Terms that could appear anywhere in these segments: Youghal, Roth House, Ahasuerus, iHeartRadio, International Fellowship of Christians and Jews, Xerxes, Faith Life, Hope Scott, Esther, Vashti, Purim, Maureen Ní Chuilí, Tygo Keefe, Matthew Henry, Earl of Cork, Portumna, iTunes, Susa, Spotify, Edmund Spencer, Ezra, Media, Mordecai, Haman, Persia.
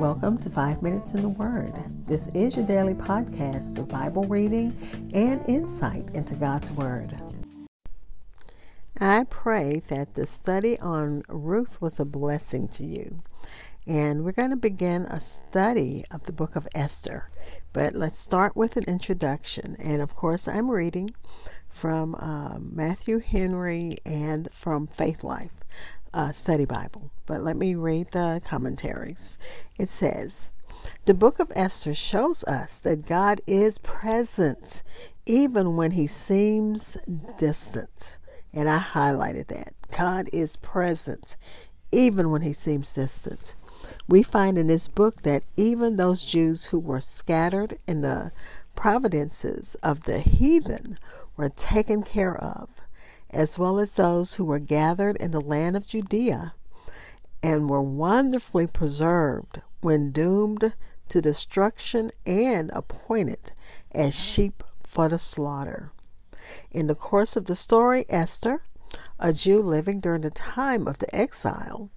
Welcome to 5 Minutes in the Word. This is your daily podcast of Bible reading and insight into God's Word. I pray that the study on Ruth was a blessing to you. And we're going to begin a study of the book of Esther. But let's start with an introduction. And of course, I'm reading from Matthew Henry and from Faith Life Study Bible. But let me read the commentaries. It says, "The book of Esther shows us that God is present even when he seems distant." And I highlighted that. God is present even when he seems distant. We find in this book that even those Jews who were scattered in the provinces of the heathen were taken care of, as well as those who were gathered in the land of Judea and were wonderfully preserved when doomed to destruction and appointed as sheep for the slaughter. In the course of the story, Esther, a Jew living during the time of the exile,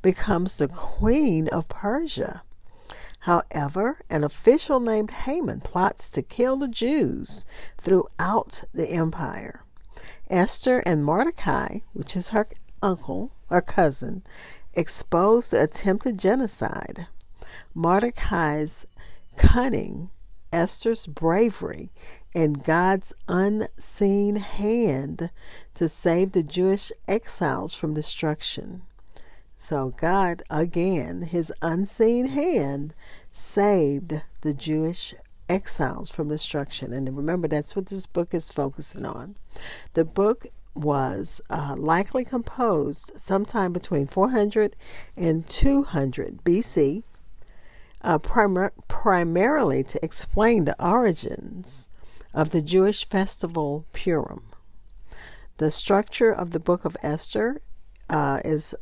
becomes the queen of Persia. However, an official named Haman plots to kill the Jews throughout the empire. Esther and Mordecai, which is her uncle, her cousin, expose the attempted genocide. Mordecai's cunning, Esther's bravery, and God's unseen hand to save the Jewish exiles from destruction. So God, again, his unseen hand saved the Jewish exiles from destruction. And remember, that's what this book is focusing on. The book was likely composed sometime between 400 and 200 BC, primarily to explain the origins of the Jewish festival Purim. The structure of the book of Esther is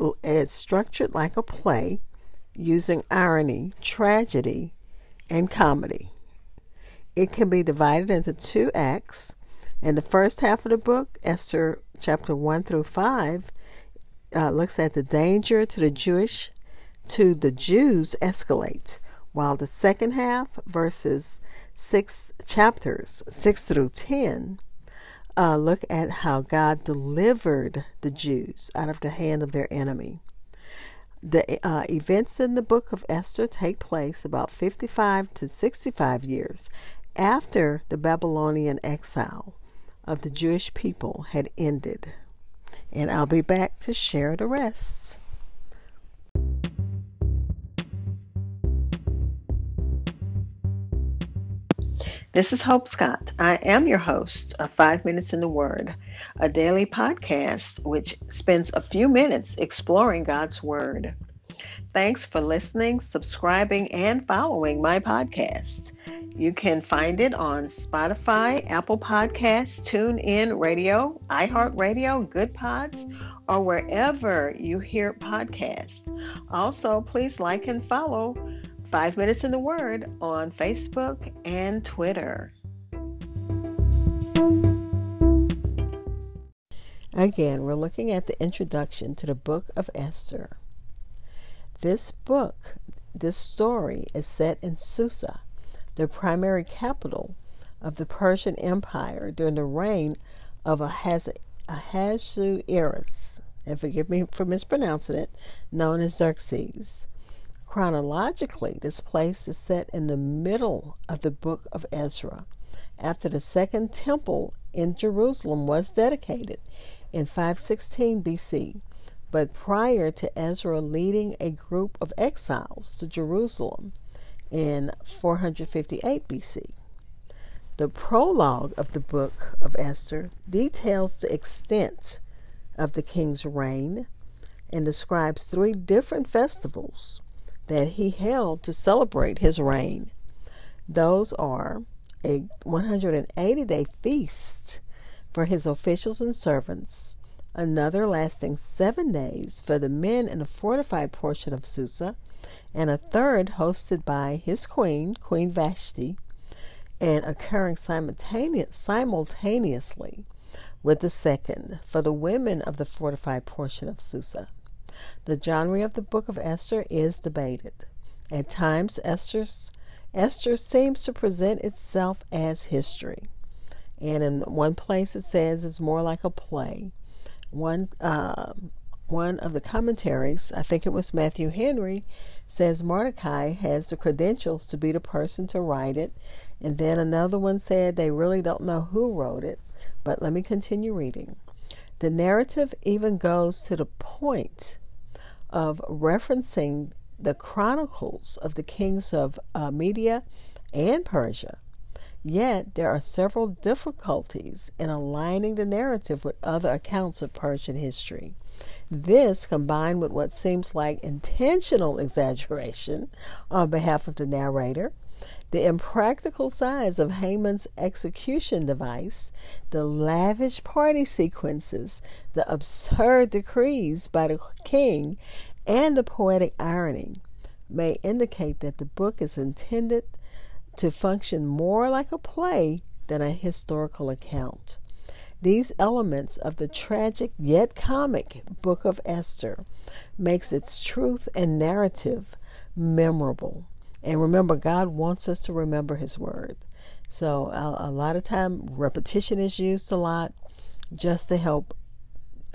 structured like a play, using irony, tragedy, and comedy. It can be divided into two acts. In the first half of the book, Esther chapter 1 through 5 looks at the danger to the Jews escalates, while the second half, chapters 6 through 10, look at how God delivered the Jews out of the hand of their enemy. The events in the book of Esther take place about 55 to 65 years after the Babylonian exile of the Jewish people had ended. And I'll be back to share the rest. This is Hope Scott. I am your host of 5 Minutes in the Word, a daily podcast which spends a few minutes exploring God's Word. Thanks for listening, subscribing, and following my podcast. You can find it on Spotify, Apple Podcasts, TuneIn Radio, iHeartRadio, Good Pods, or wherever you hear podcasts. Also, please like and follow 5 Minutes in the Word on Facebook and Twitter. Again, we're looking at the introduction to the book of Esther. This story is set in Susa, the primary capital of the Persian Empire during the reign of Ahasuerus, and forgive me for mispronouncing it, known as Xerxes. Chronologically, this place is set in the middle of the book of Ezra, after the Second Temple in Jerusalem was dedicated in 516 BC, but prior to Ezra leading a group of exiles to Jerusalem in 458 BC. The prologue of the book of Esther details the extent of the king's reign and describes three different festivals that he held to celebrate his reign. Those are a 180-day feast for his officials and servants, another lasting 7 days for the men in the fortified portion of Susa, and a third hosted by his queen, Queen Vashti, and occurring simultaneously with the second for the women of the fortified portion of Susa. The genre of the book of Esther is debated. At times, Esther seems to present itself as history. And in one place it says it's more like a play. One of the commentaries, I think it was Matthew Henry, says Mordecai has the credentials to be the person to write it. And then another one said they really don't know who wrote it. But let me continue reading. The narrative even goes to the point of referencing the chronicles of the kings of Media and Persia. Yet there are several difficulties in aligning the narrative with other accounts of Persian history. This, combined with what seems like intentional exaggeration on behalf of the narrator, the impractical size of Haman's execution device, the lavish party sequences, the absurd decrees by the king, and the poetic irony, may indicate that the book is intended to function more like a play than a historical account. These elements of the tragic yet comic book of Esther makes its truth and narrative memorable. And remember, God wants us to remember his word. So a lot of time repetition is used a lot just to help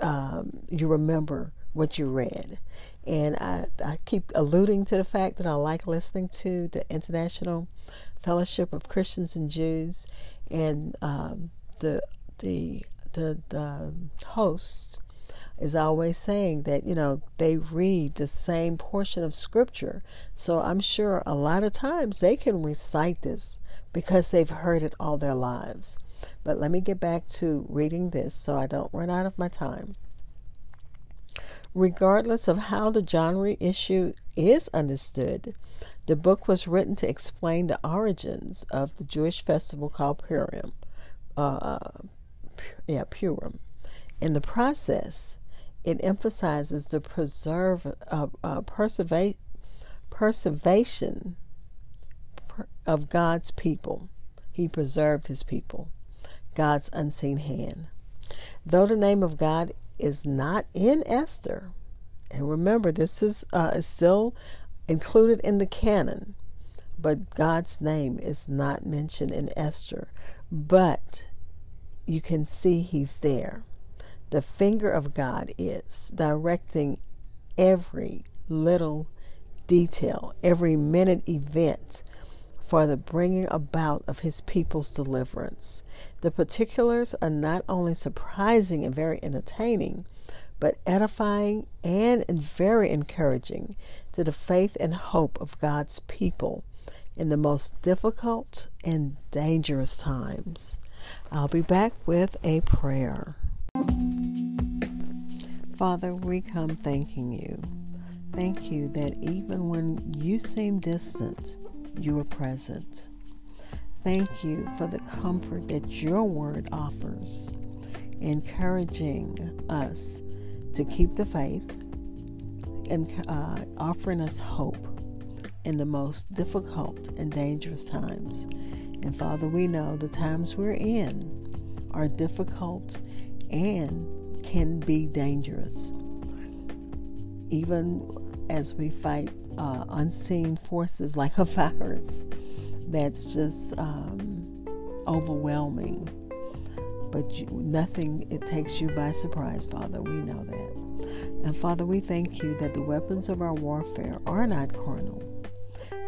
you remember what you read. And I keep alluding to the fact that I like listening to the International Fellowship of Christians and Jews, and the host is always saying that, you know, they read the same portion of scripture. So I'm sure a lot of times they can recite this because they've heard it all their lives. But let me get back to reading this so I don't run out of my time. Regardless of how the genre issue is understood, the book was written to explain the origins of the Jewish festival called Purim. Purim. In the process, it emphasizes the preservation of God's people. He preserved his people, God's unseen hand. Though the name of God is not in Esther, and remember, this is still included in the canon, but God's name is not mentioned in Esther, but you can see he's there. The finger of God is directing every little detail, every minute event for the bringing about of his people's deliverance. The particulars are not only surprising and very entertaining, but edifying and very encouraging to the faith and hope of God's people in the most difficult and dangerous times. I'll be back with a prayer. Father, we come thanking you. Thank you that even when you seem distant, you are present. Thank you for the comfort that your word offers, encouraging us to keep the faith and offering us hope in the most difficult and dangerous times. And Father, we know the times we're in are difficult and can be dangerous. Even as we fight unseen forces like a virus, that's just overwhelming. But it takes you by surprise, Father. We know that. And Father, we thank you that the weapons of our warfare are not carnal.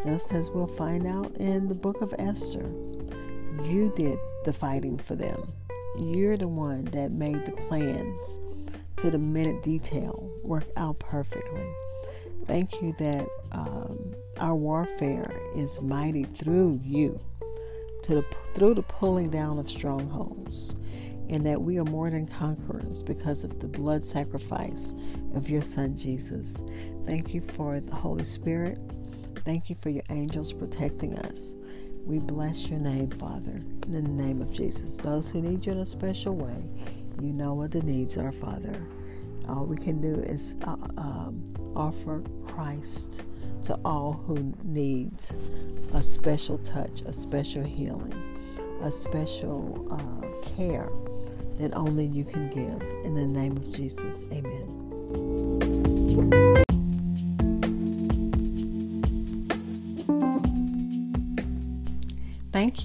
Just as we'll find out in the book of Esther, you did the fighting for them. You're the one that made the plans to the minute detail work out perfectly. Thank you that our warfare is mighty through you, through the pulling down of strongholds, and that we are more than conquerors because of the blood sacrifice of your Son, Jesus. Thank you for the Holy Spirit. Thank you for your angels protecting us. We bless your name, Father, in the name of Jesus. Those who need you in a special way, you know what the needs are, Father. All we can do is offer Christ to all who need a special touch, a special healing, a special care that only you can give. In the name of Jesus, amen. Thank